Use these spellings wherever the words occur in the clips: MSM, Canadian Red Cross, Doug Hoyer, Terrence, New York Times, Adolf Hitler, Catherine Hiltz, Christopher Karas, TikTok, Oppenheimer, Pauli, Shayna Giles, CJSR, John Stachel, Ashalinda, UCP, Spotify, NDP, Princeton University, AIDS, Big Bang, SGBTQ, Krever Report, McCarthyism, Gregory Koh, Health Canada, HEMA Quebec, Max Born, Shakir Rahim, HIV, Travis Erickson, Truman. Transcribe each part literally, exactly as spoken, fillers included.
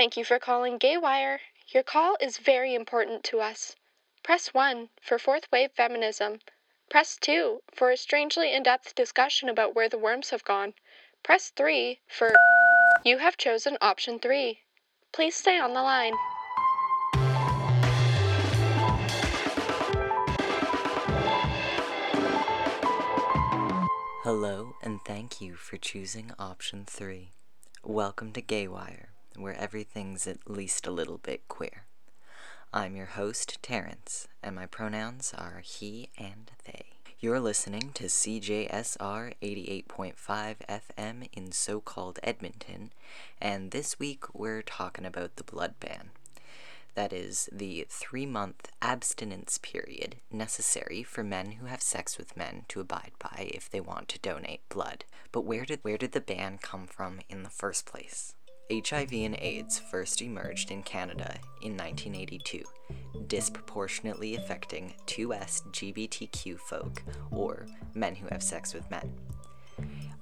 Thank you for calling Gaywire. Your call is very important to us. Press one for fourth wave feminism. Press two for a strangely in-depth discussion about where the worms have gone. Press three for... You have chosen option three. Please stay on the line. Hello, and thank you for choosing option three. Welcome to Gaywire, where everything's at least a little bit queer. I'm your host, Terrence, and my pronouns are he and they. You're listening to C J S R eighty-eight point five F M in so-called Edmonton, and this week we're talking about the blood ban. That is, the three-month abstinence period necessary for men who have sex with men to abide by if they want to donate blood. But where did where did the ban come from in the first place? H I V and AIDS first emerged in Canada in nineteen eighty-two, disproportionately affecting two S G B T Q folk, or men who have sex with men.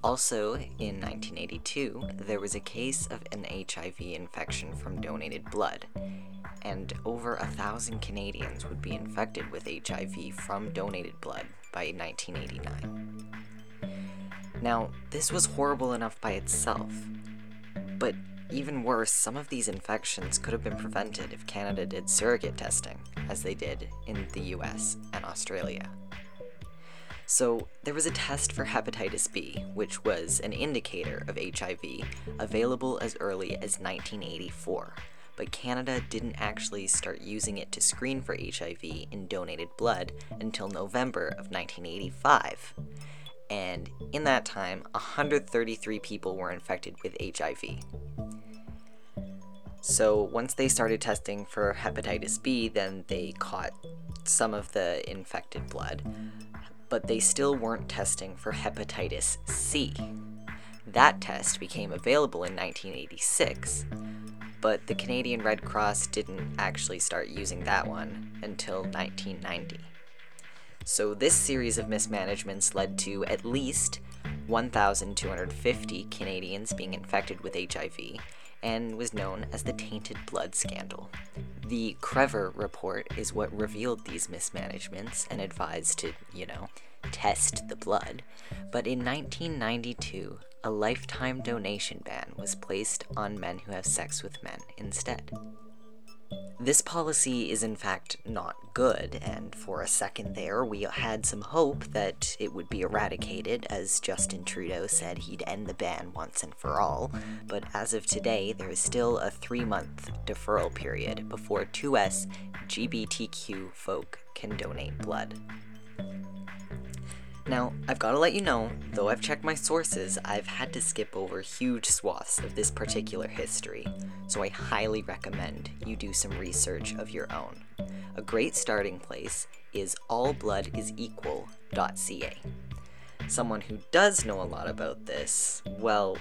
Also, in nineteen eighty-two, there was a case of an H I V infection from donated blood, and over a thousand Canadians would be infected with H I V from donated blood by nineteen eighty-nine. Now, this was horrible enough by itself, but even worse, some of these infections could have been prevented if Canada did surrogate testing, as they did in the U S and Australia. So, there was a test for hepatitis B, which was an indicator of H I V, available as early as nineteen eighty-four, but Canada didn't actually start using it to screen for H I V in donated blood until November of nineteen eighty-five. And in that time, one hundred thirty-three people were infected with H I V. So, once they started testing for hepatitis B, then they caught some of the infected blood, but they still weren't testing for hepatitis C. That test became available in nineteen eighty-six, but the Canadian Red Cross didn't actually start using that one until nineteen ninety. So this series of mismanagements led to at least one thousand two hundred fifty Canadians being infected with H I V, and was known as the tainted blood scandal. The Krever Report is what revealed these mismanagements and advised to, you know, test the blood. But in nineteen ninety-two, a lifetime donation ban was placed on men who have sex with men instead. This policy is in fact not good, and for a second there we had some hope that it would be eradicated, as Justin Trudeau said he'd end the ban once and for all, but as of today there is still a three-month deferral period before two S G B T Q folk can donate blood. Now, I've got to let you know, though I've checked my sources, I've had to skip over huge swaths of this particular history, so I highly recommend you do some research of your own. A great starting place is all blood is equal dot C A. Someone who does know a lot about this, well,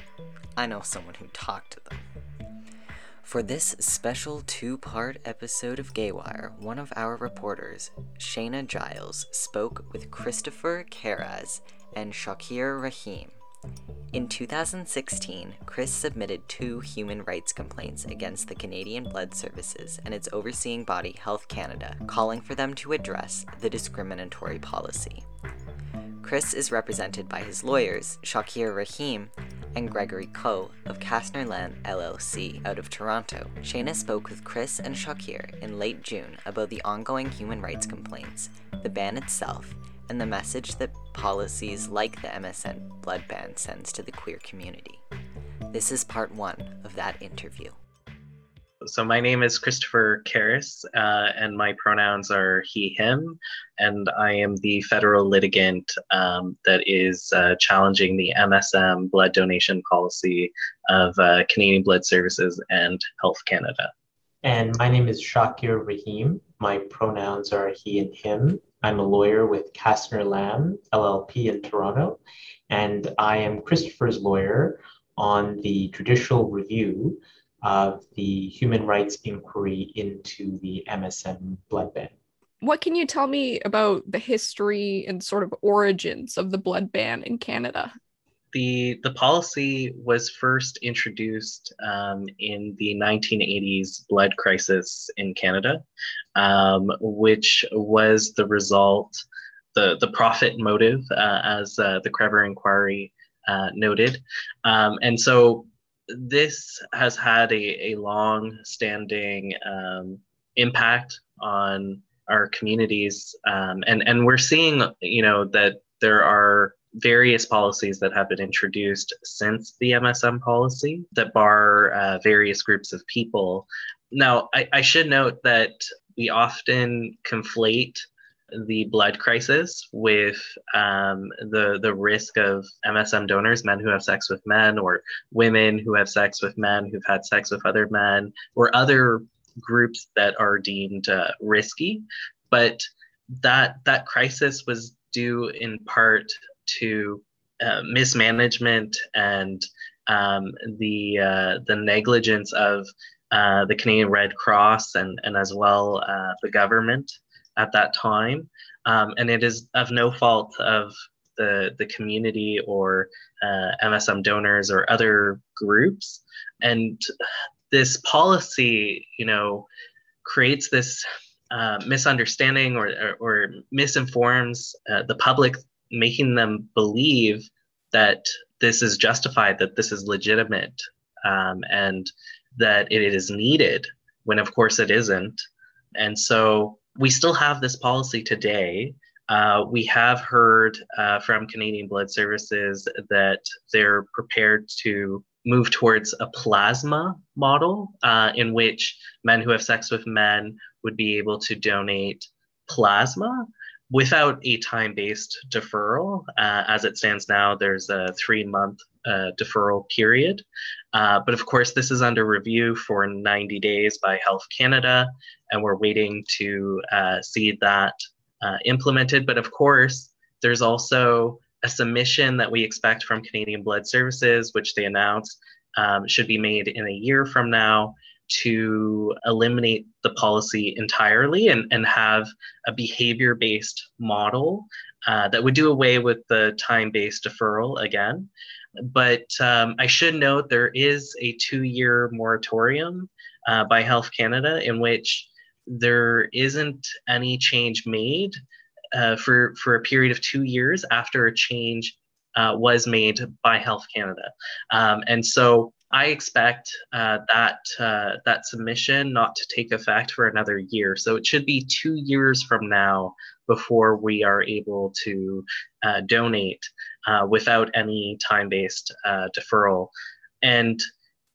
I know someone who talked to them. For this special two-part episode of Gaywire, one of our reporters, Shayna Giles, spoke with Christopher Karas and Shakir Rahim. In two thousand sixteen, Chris submitted two human rights complaints against the Canadian Blood Services and its overseeing body, Health Canada, calling for them to address the discriminatory policy. Chris is represented by his lawyers, Shakir Rahim and Gregory Koh of Kastnerland L L C out of Toronto. Shayna spoke with Chris and Shakir in late June about the ongoing human rights complaints, the ban itself, and the message that policies like the M S N blood ban sends to the queer community. This is part one of that interview. So my name is Christopher Karas, uh, and my pronouns are he, him, and I am the federal litigant um, that is uh, challenging the M S M blood donation policy of uh, Canadian Blood Services and Health Canada. And my name is Shakir Rahim. My pronouns are he and him. I'm a lawyer with Kastnerland L L P in Toronto, and I am Christopher's lawyer on the judicial review of the human rights inquiry into the M S M blood ban. What can you tell me about the history and sort of origins of the blood ban in Canada? the the policy was first introduced um, in the nineteen eighties blood crisis in Canada, um, which was the result, the, the profit motive, uh, as uh, the Krever inquiry uh, noted. Um, and so this has had a, a long-standing um, impact on our communities. Um, and, and we're seeing, you know, that there are various policies that have been introduced since the M S M policy that bar uh, various groups of people. Now, I, I should note that we often conflate the blood crisis with um, the, the risk of M S M donors, men who have sex with men, or women who have sex with men who've had sex with other men, or other groups that are deemed uh, risky. But that, that crisis was due in part to uh, mismanagement and um, the uh, the negligence of uh, the Canadian Red Cross and, and as well uh, the government at that time. Um, and it is of no fault of the, the community or uh, M S M donors or other groups. And this policy, you know, creates this uh, misunderstanding or, or, or misinforms uh, the public, making them believe that this is justified, that this is legitimate, um, and that it is needed, when of course it isn't. And so we still have this policy today. Uh, we have heard uh, from Canadian Blood Services that they're prepared to move towards a plasma model uh, in which men who have sex with men would be able to donate plasma without a time-based deferral. Uh, as it stands now, there's a three-month uh, deferral period. Uh, but of course, this is under review for ninety days by Health Canada, and we're waiting to uh, see that uh, implemented. But of course, there's also a submission that we expect from Canadian Blood Services, which they announced um, should be made in a year from now, to eliminate the policy entirely and, and have a behavior-based model uh, that would do away with the time-based deferral again. But um, I should note there is a two-year moratorium uh, by Health Canada in which there isn't any change made uh, for, for a period of two years after a change uh, was made by Health Canada. Um, and so I expect uh, that uh, that submission not to take effect for another year. So it should be two years from now before we are able to uh, donate uh, without any time-based uh, deferral. And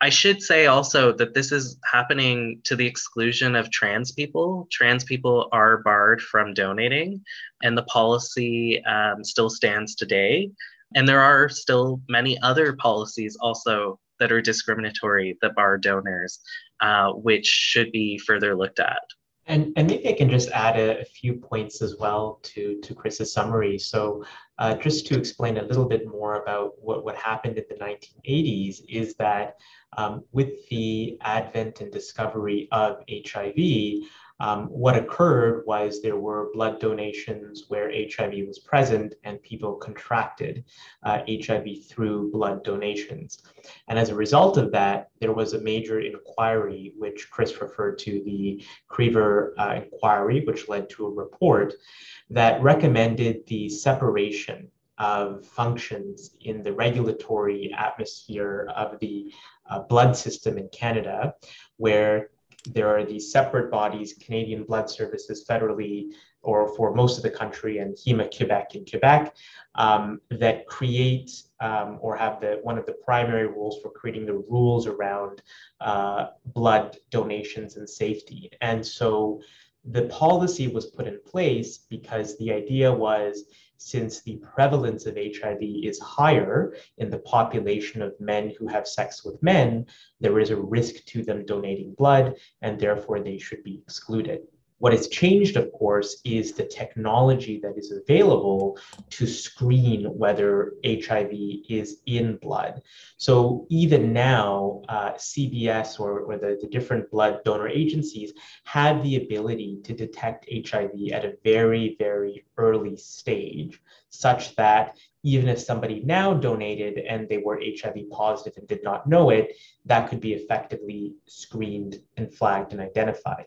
I should say also that this is happening to the exclusion of trans people. Trans people are barred from donating, and the policy um, still stands today. And there are still many other policies also that are discriminatory that bar donors, uh, which should be further looked at. And, and maybe I can just add a, a few points as well to, to Chris's summary. So uh, just to explain a little bit more about what, what happened in the nineteen eighties is that um, with the advent and discovery of H I V, Um, what occurred was there were blood donations where H I V was present and people contracted uh, H I V through blood donations. And as a result of that, there was a major inquiry, which Chris referred to, the Krever uh, inquiry, which led to a report that recommended the separation of functions in the regulatory atmosphere of the uh, blood system in Canada, where there are these separate bodies, Canadian Blood Services federally, or for most of the country, and HEMA Quebec in Quebec, um, that create um, or have the one of the primary rules for creating the rules around uh, blood donations and safety. And so the policy was put in place because the idea was, since the prevalence of H I V is higher in the population of men who have sex with men, there is a risk to them donating blood, and therefore they should be excluded. What has changed, of course, is the technology that is available to screen whether H I V is in blood. So even now, uh, C B S or, or the, the different blood donor agencies have the ability to detect H I V at a very, very early stage, such that even if somebody now donated and they were H I V positive and did not know it, that could be effectively screened and flagged and identified.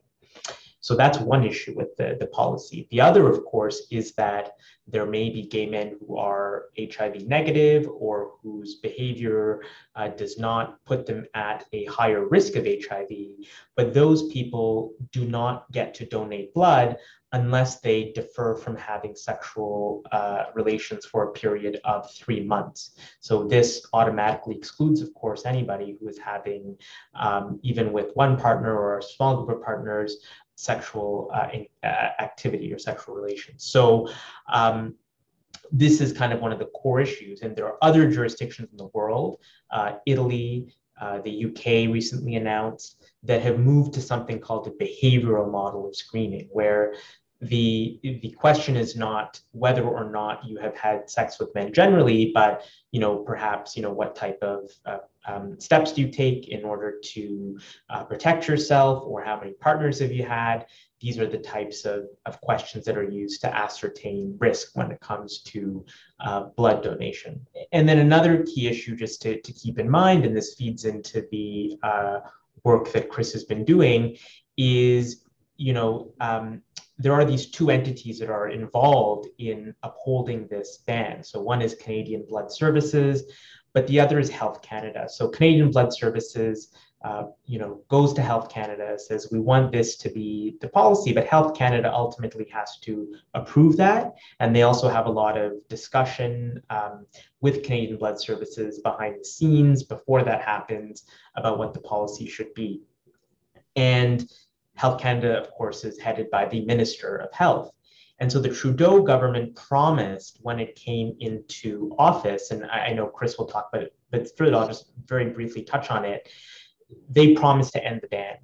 So that's one issue with the, the policy. The other, of course, is that there may be gay men who are H I V negative or whose behavior uh, does not put them at a higher risk of H I V, but those people do not get to donate blood unless they defer from having sexual uh, relations for a period of three months. So this automatically excludes, of course, anybody who is having, um, even with one partner or a small group of partners, sexual uh, activity or sexual relations. So um, this is kind of one of the core issues. And there are other jurisdictions in the world, uh, Italy, uh, the U K recently announced, that have moved to something called the behavioral model of screening, where the the question is not whether or not you have had sex with men generally, but, you know, perhaps, you know, what type of uh, um, steps do you take in order to uh, protect yourself, or how many partners have you had? These are the types of, of questions that are used to ascertain risk when it comes to uh, blood donation. And then another key issue just to, to keep in mind, and this feeds into the uh, work that Chris has been doing, is, you know, um, there are these two entities that are involved in upholding this ban. So one is Canadian Blood Services, but the other is Health Canada. So Canadian Blood Services, uh, you know, goes to Health Canada, says we want this to be the policy, but Health Canada ultimately has to approve that. And they also have a lot of discussion um, with Canadian Blood Services behind the scenes before that happens about what the policy should be. And Health Canada, of course, is headed by the Minister of Health. And so the Trudeau government promised when it came into office, and I, I know Chris will talk about it, but I'll just very briefly touch on it. They promised to end the ban.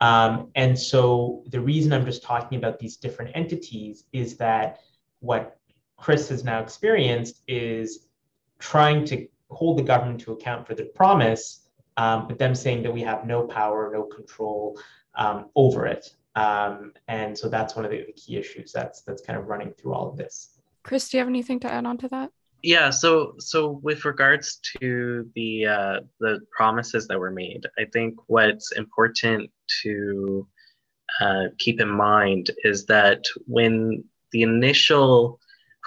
Um, and so the reason I'm just talking about these different entities is that what Chris has now experienced is trying to hold the government to account for the promise, um, but them saying that we have no power, no control Um, over it. Um, and so that's one of the key issues that's that's kind of running through all of this. Chris, do you have anything to add on to that? Yeah, so so with regards to the uh, the promises that were made, I think what's important to uh, keep in mind is that when the initial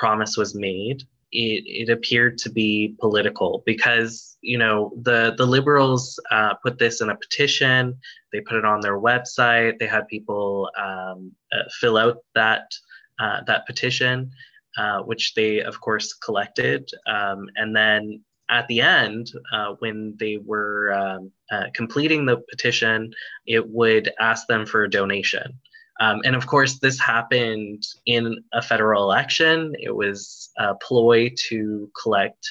promise was made, it, it appeared to be political because, you know, the, the Liberals uh, put this in a petition, they put it on their website, they had people um, uh, fill out that, uh, that petition, uh, which they, of course, collected. Um, and then at the end, uh, when they were um, uh, completing the petition, it would ask them for a donation. Um, and of course, this happened in a federal election. It was a ploy to collect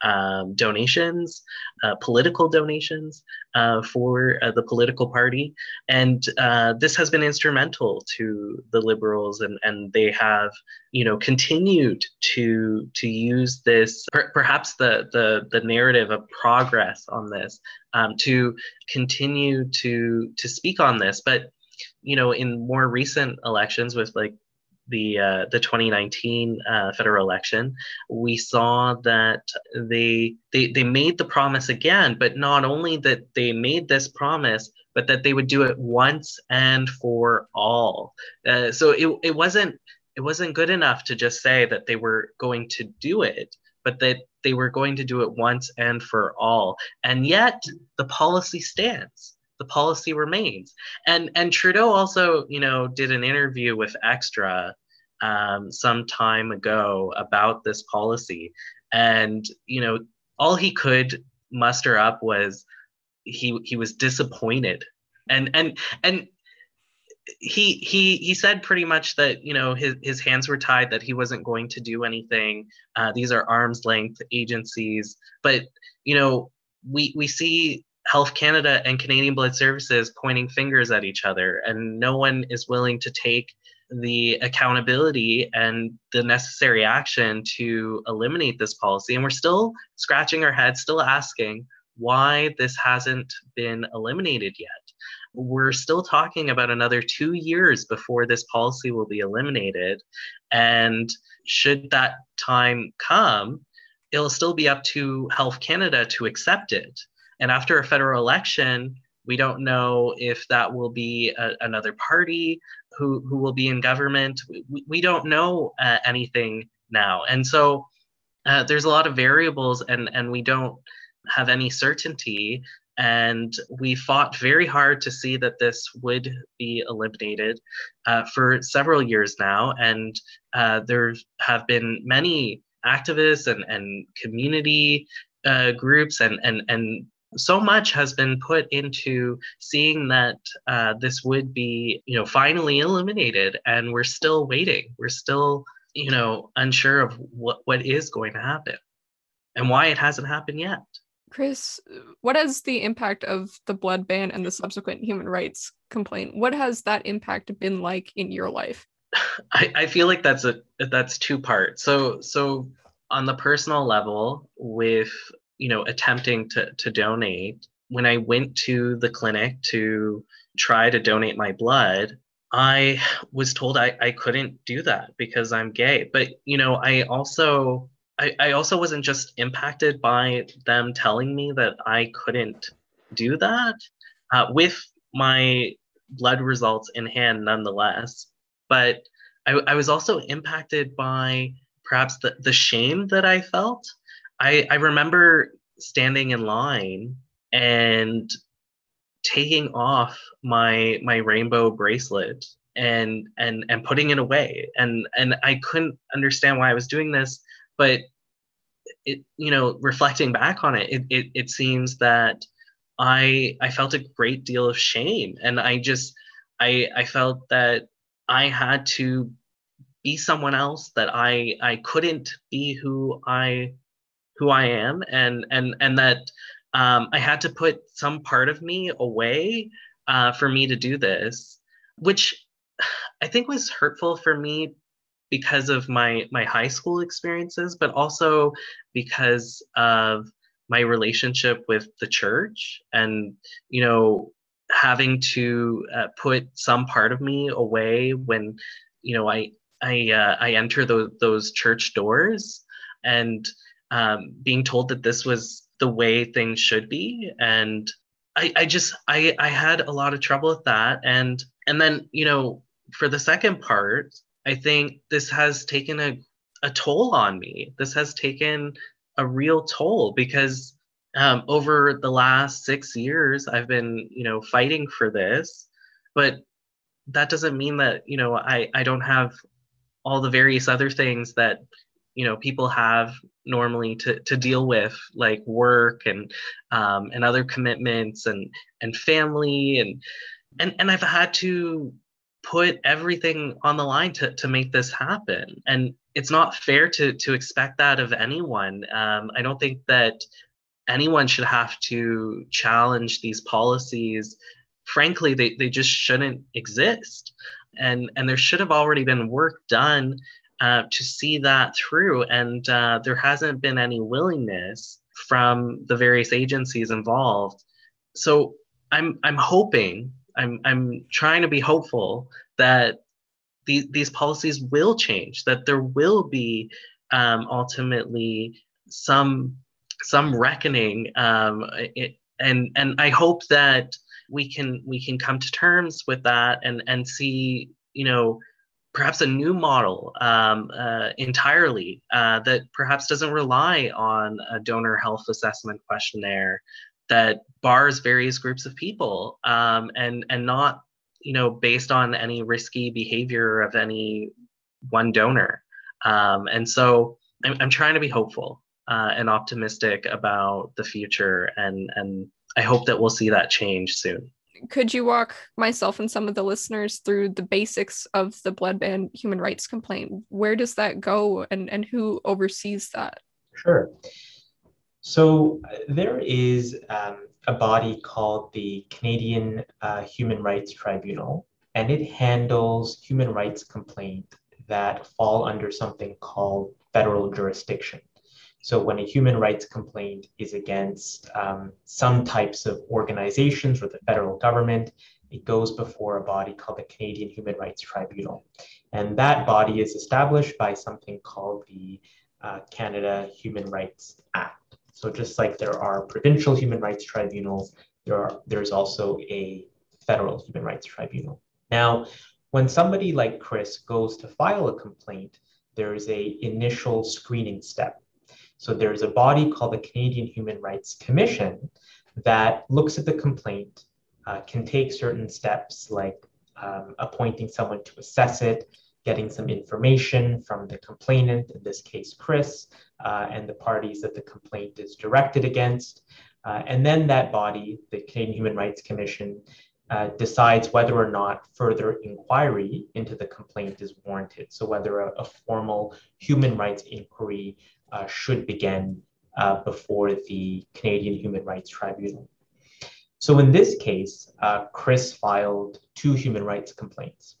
um, donations, uh, political donations uh, for uh, the political party. And uh, this has been instrumental to the Liberals, and, and they have, you know, continued to to use this, per perhaps the, the, the narrative of progress on this, um, to continue to, to speak on this. But you know, in more recent elections, with like the uh, the twenty nineteen uh, federal election, we saw that they, they they made the promise again, but not only that they made this promise, but that they would do it once and for all. Uh, so it it wasn't it wasn't good enough to just say that they were going to do it, but that they were going to do it once and for all. And yet the policy stands. The policy remains. And and Trudeau also, you know, did an interview with Extra um, some time ago about this policy. And, you know, all he could muster up was he he was disappointed. And and and he he he said pretty much that, you know, his, his hands were tied, that he wasn't going to do anything. Uh, these are arm's length agencies. But, you know, we we see Health Canada and Canadian Blood Services pointing fingers at each other, and no one is willing to take the accountability and the necessary action to eliminate this policy. And we're still scratching our heads, still asking why this hasn't been eliminated yet. We're still talking about another two years before this policy will be eliminated. And should that time come, it'll still be up to Health Canada to accept it. And after a federal election, we don't know if that will be a, another party who, who will be in government. We, we don't know uh, anything now. And so uh, there's a lot of variables, and, and we don't have any certainty. And we fought very hard to see that this would be eliminated uh, for several years now. And uh, there have been many activists and, and community uh, groups and, and, and so much has been put into seeing that uh, this would be, you know, finally eliminated, and we're still waiting. We're still, you know, unsure of what, what is going to happen and why it hasn't happened yet. Chris, what has the impact of the blood ban and the subsequent human rights complaint? What has that impact been like in your life? I, I feel like that's a that's two parts. So so on the personal level, with, you know, attempting to, to donate, when I went to the clinic to try to donate my blood, I was told I, I couldn't do that because I'm gay. But, you know, I also I, I also wasn't just impacted by them telling me that I couldn't do that uh, with my blood results in hand nonetheless. But I, I was also impacted by perhaps the, the shame that I felt. I, I remember standing in line and taking off my my rainbow bracelet and and and putting it away. And and I couldn't understand why I was doing this. But it, you know, reflecting back on it, it it it seems that I I felt a great deal of shame, and I just I I felt that I had to be someone else, that I I couldn't be who I who I am, and and and that um, I had to put some part of me away uh, for me to do this, which I think was hurtful for me, because of my my high school experiences, but also because of my relationship with the church, and, you know, having to uh, put some part of me away when, you know, I I uh, I enter those those church doors, and um, being told that this was the way things should be, and I I just I I had a lot of trouble with that, and and then, you know, for the second part, I think this has taken a, a toll on me. This has taken a real toll because um, over the last six years, I've been, you know, fighting for this, but that doesn't mean that, you know, I, I don't have all the various other things that, you know, people have normally to, to deal with, like work and um, and other commitments and and family and and and I've had to put everything on the line to, to make this happen. And it's not fair to, to expect that of anyone. Um, I don't think that anyone should have to challenge these policies. Frankly, they, they just shouldn't exist. And, and there should have already been work done uh, to see that through. And uh, there hasn't been any willingness from the various agencies involved. So I'm, I'm hoping I'm I'm trying to be hopeful that these these policies will change, that there will be um, ultimately some some reckoning, um, it, and and I hope that we can we can come to terms with that and and see, you know, perhaps a new model um, uh, entirely uh, that perhaps doesn't rely on a donor health assessment questionnaire that bars various groups of people, um, and and not, you know, based on any risky behavior of any one donor. Um, and so I'm, I'm trying to be hopeful uh, and optimistic about the future, and and I hope that we'll see that change soon. Could you walk myself and some of the listeners through the basics of the blood ban human rights complaint? Where does that go, and, and who oversees that? Sure. So there is um, a body called the Canadian uh, Human Rights Tribunal, and it handles human rights complaints that fall under something called federal jurisdiction. So when a human rights complaint is against um, some types of organizations or the federal government, it goes before a body called the Canadian Human Rights Tribunal. And that body is established by something called the uh, Canada Human Rights Act. So just like there are provincial human rights tribunals, there are, there's also a federal human rights tribunal. Now, when somebody like Chris goes to file a complaint, there is an initial screening step. So there is a body called the Canadian Human Rights Commission that looks at the complaint, uh, can take certain steps like um, appointing someone to assess it, getting some information from the complainant, in this case, Chris, uh, and the parties that the complaint is directed against. Uh, and then that body, the Canadian Human Rights Commission, uh, decides whether or not further inquiry into the complaint is warranted. So whether a, a formal human rights inquiry uh, should begin uh, before the Canadian Human Rights Tribunal. So in this case, uh, Chris filed two human rights complaints.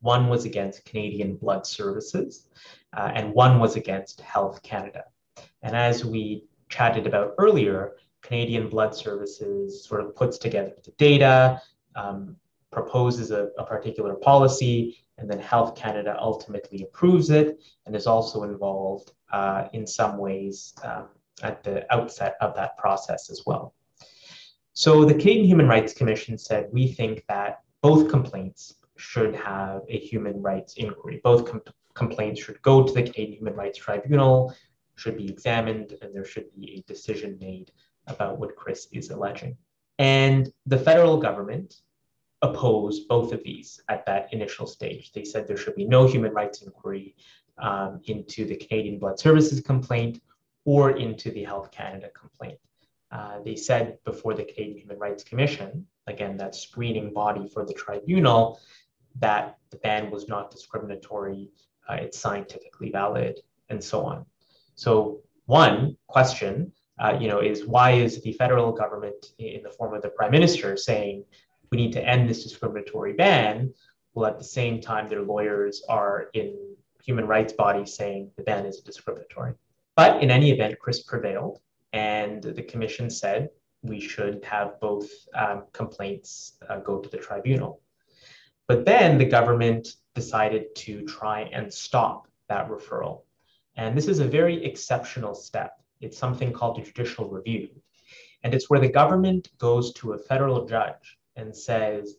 One was against Canadian Blood Services, uh, and one was against Health Canada. And as we chatted about earlier, Canadian Blood Services sort of puts together the data, um, proposes a, a particular policy, and then Health Canada ultimately approves it and is also involved uh, in some ways um, at the outset of that process as well. So the Canadian Human Rights Commission said, we think that both complaints should have a human rights inquiry. Both com complaints should go to the Canadian Human Rights Tribunal, should be examined, and there should be a decision made about what Chris is alleging. And the federal government opposed both of these at that initial stage. They said there should be no human rights inquiry um, into the Canadian Blood Services complaint or into the Health Canada complaint. Uh, they said before the Canadian Human Rights Commission, again, that screening body for the tribunal, that the ban was not discriminatory, uh, it's scientifically valid, and so on. So one question, uh, you know, is why is the federal government in the form of the prime minister saying we need to end this discriminatory ban, while at the same time their lawyers are in human rights bodies saying the ban is discriminatory? But in any event, Chris prevailed, and the commission said we should have both um, complaints uh, go to the tribunal. But then the government decided to try and stop that referral. And this is a very exceptional step. It's something called a judicial review. And it's where the government goes to a federal judge and says,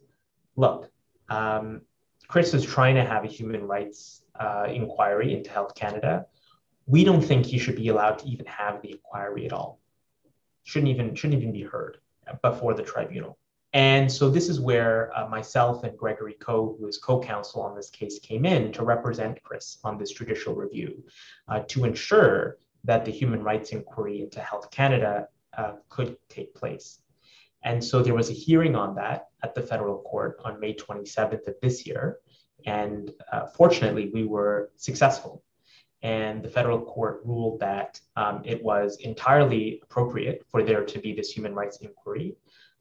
look, um, Chris is trying to have a human rights uh, inquiry into Health Canada. We don't think he should be allowed to even have the inquiry at all. Shouldn't even, shouldn't even be heard before the tribunal. And so this is where uh, myself and Gregory Koh, who is co-counsel on this case, came in to represent Chris on this judicial review uh, to ensure that the human rights inquiry into Health Canada uh, could take place. And so there was a hearing on that at the federal court on May twenty-seventh of this year. And uh, fortunately, we were successful. And the federal court ruled that um, it was entirely appropriate for there to be this human rights inquiry.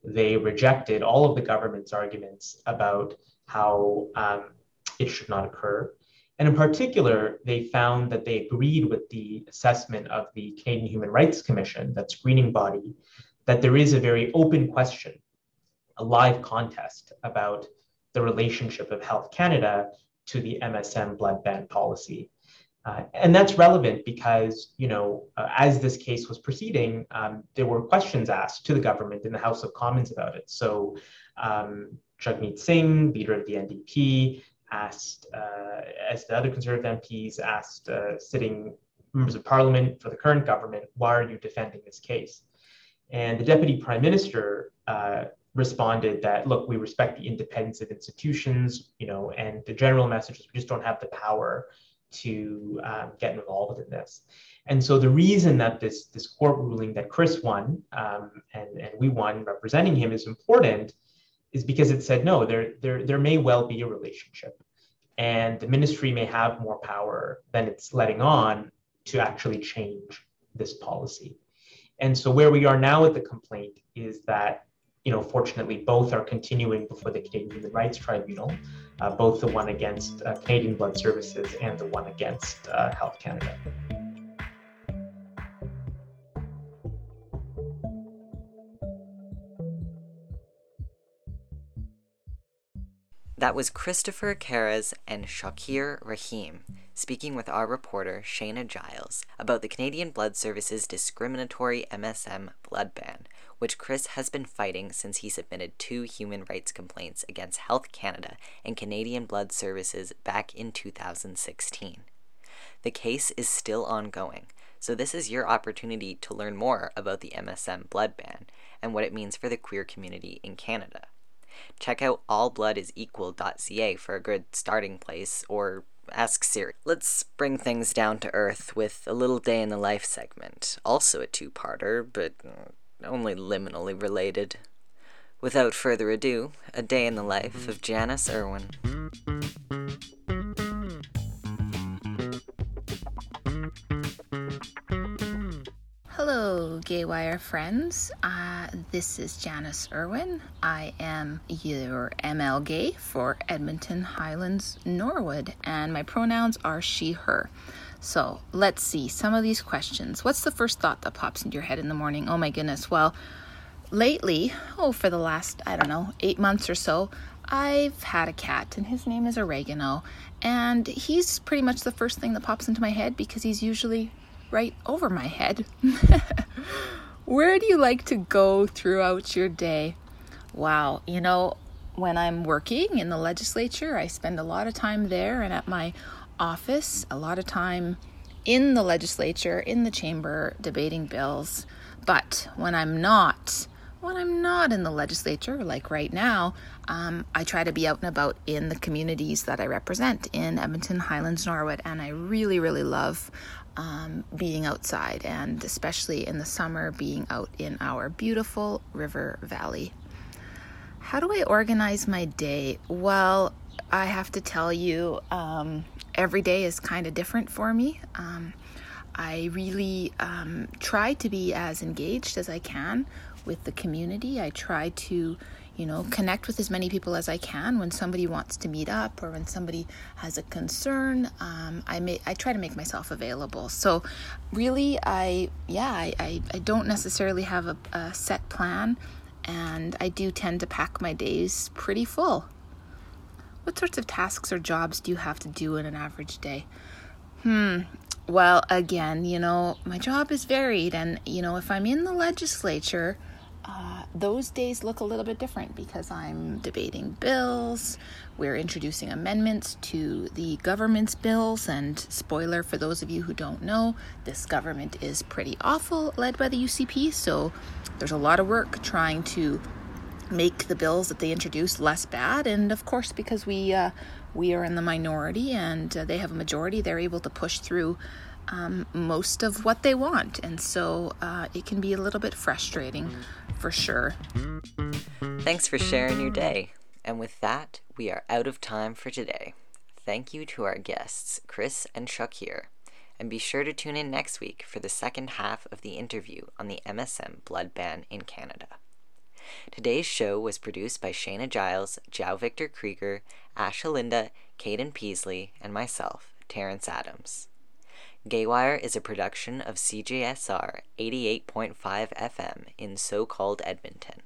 They rejected all of the government's arguments about how um, it should not occur. And in particular, they found that they agreed with the assessment of the Canadian Human Rights Commission, that screening body, that there is a very open question, a live contest about the relationship of Health Canada to the M S M blood ban policy. Uh, and that's relevant because, you know, uh, as this case was proceeding, um, there were questions asked to the government in the House of Commons about it. So um, Jagmeet Singh, leader of the N D P, asked, uh, as the other Conservative M Ps, asked uh, sitting members of Parliament for the current government, why are you defending this case? And the Deputy Prime Minister uh, responded that, look, we respect the independence of institutions, you know, and the general message is we just don't have the power to um, get involved in this. And so the reason that this, this court ruling that Chris won um, and, and we won representing him is important is because it said, no, there, there, there may well be a relationship and the ministry may have more power than it's letting on to actually change this policy. And so where we are now with the complaint is that, you know, fortunately, both are continuing before the Canadian Human Rights Tribunal, uh, both the one against uh, Canadian Blood Services and the one against uh, Health Canada. That was Christopher Karas and Shakir Rahim speaking with our reporter Shayna Giles about the Canadian Blood Services discriminatory M S M blood ban, which Chris has been fighting since he submitted two human rights complaints against Health Canada and Canadian Blood Services back in two thousand sixteen. The case is still ongoing, so this is your opportunity to learn more about the M S M blood ban and what it means for the queer community in Canada. Check out all blood is equal dot c a for a good starting place, or ask Siri. Let's bring things down to earth with a little day in the life segment, also a two-parter, but only liminally related. Without further ado, a day in the life of Janice Irwin. Hello, Gaywire friends. Uh, this is Janice Irwin. I am your M L Gay for Edmonton Highlands Norwood, and my pronouns are she, her. So let's see some of these questions. What's the first thought that pops into your head in the morning? Oh my goodness. Well, lately, oh, for the last, I don't know, eight months or so, I've had a cat, and his name is Oregano, and he's pretty much the first thing that pops into my head because he's usually right over my head. Where do you like to go throughout your day? Wow, you know, when I'm working in the legislature, I spend a lot of time there, and at my office, a lot of time in the legislature, in the chamber, debating bills. But when I'm not, when I'm not in the legislature, like right now, um, I try to be out and about in the communities that I represent in Edmonton Highlands Norwood, and I really, really love Um, being outside, and especially in the summer, being out in our beautiful river valley. How do I organize my day? Well, I have to tell you, um, every day is kind of different for me. Um, I really um, try to be as engaged as I can with the community. I try to, you know, connect with as many people as I can. When somebody wants to meet up or when somebody has a concern, um, I may, I try to make myself available. So really, I, yeah, I, I, I don't necessarily have a, a set plan, and I do tend to pack my days pretty full. What sorts of tasks or jobs do you have to do in an average day? Hmm. Well, again, you know, my job is varied, and, you know, if I'm in the legislature, Uh, those days look a little bit different because I'm debating bills. We're introducing amendments to the government's bills, and spoiler for those of you who don't know, this government is pretty awful, led by the U C P, so there's a lot of work trying to make the bills that they introduce less bad. And of course, because we uh, we are in the minority and uh, they have a majority, they're able to push through Um, most of what they want, and so uh, it can be a little bit frustrating for sure. Thanks for sharing your day. And with that, we are out of time for today. Thank you to our guests, Chris and Shakir, and be sure to tune in next week for the second half of the interview on the M S M blood ban in Canada. Today's show was produced by Shayna Giles, Jao Victor Krieger, Ashalinda, Caden Peasley, and myself, Terrence Adams. Gaywire is a production of C J S R eighty-eight point five F M in so-called Edmonton.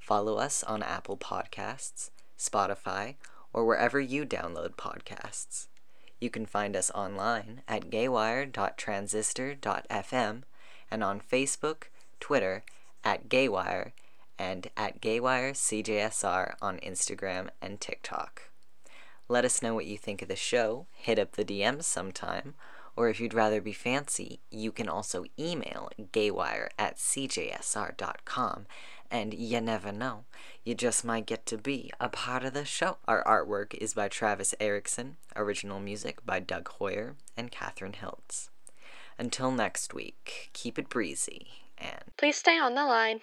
Follow us on Apple Podcasts, Spotify, or wherever you download podcasts. You can find us online at gaywire dot transistor dot f m and on Facebook, Twitter, at Gaywire, and at Gaywire C J S R on Instagram and TikTok. Let us know what you think of the show, hit up the D Ms sometime, or if you'd rather be fancy, you can also email gaywire at c j s r dot com, and you never know, you just might get to be a part of the show. Our artwork is by Travis Erickson, original music by Doug Hoyer and Catherine Hiltz. Until next week, keep it breezy, and please stay on the line.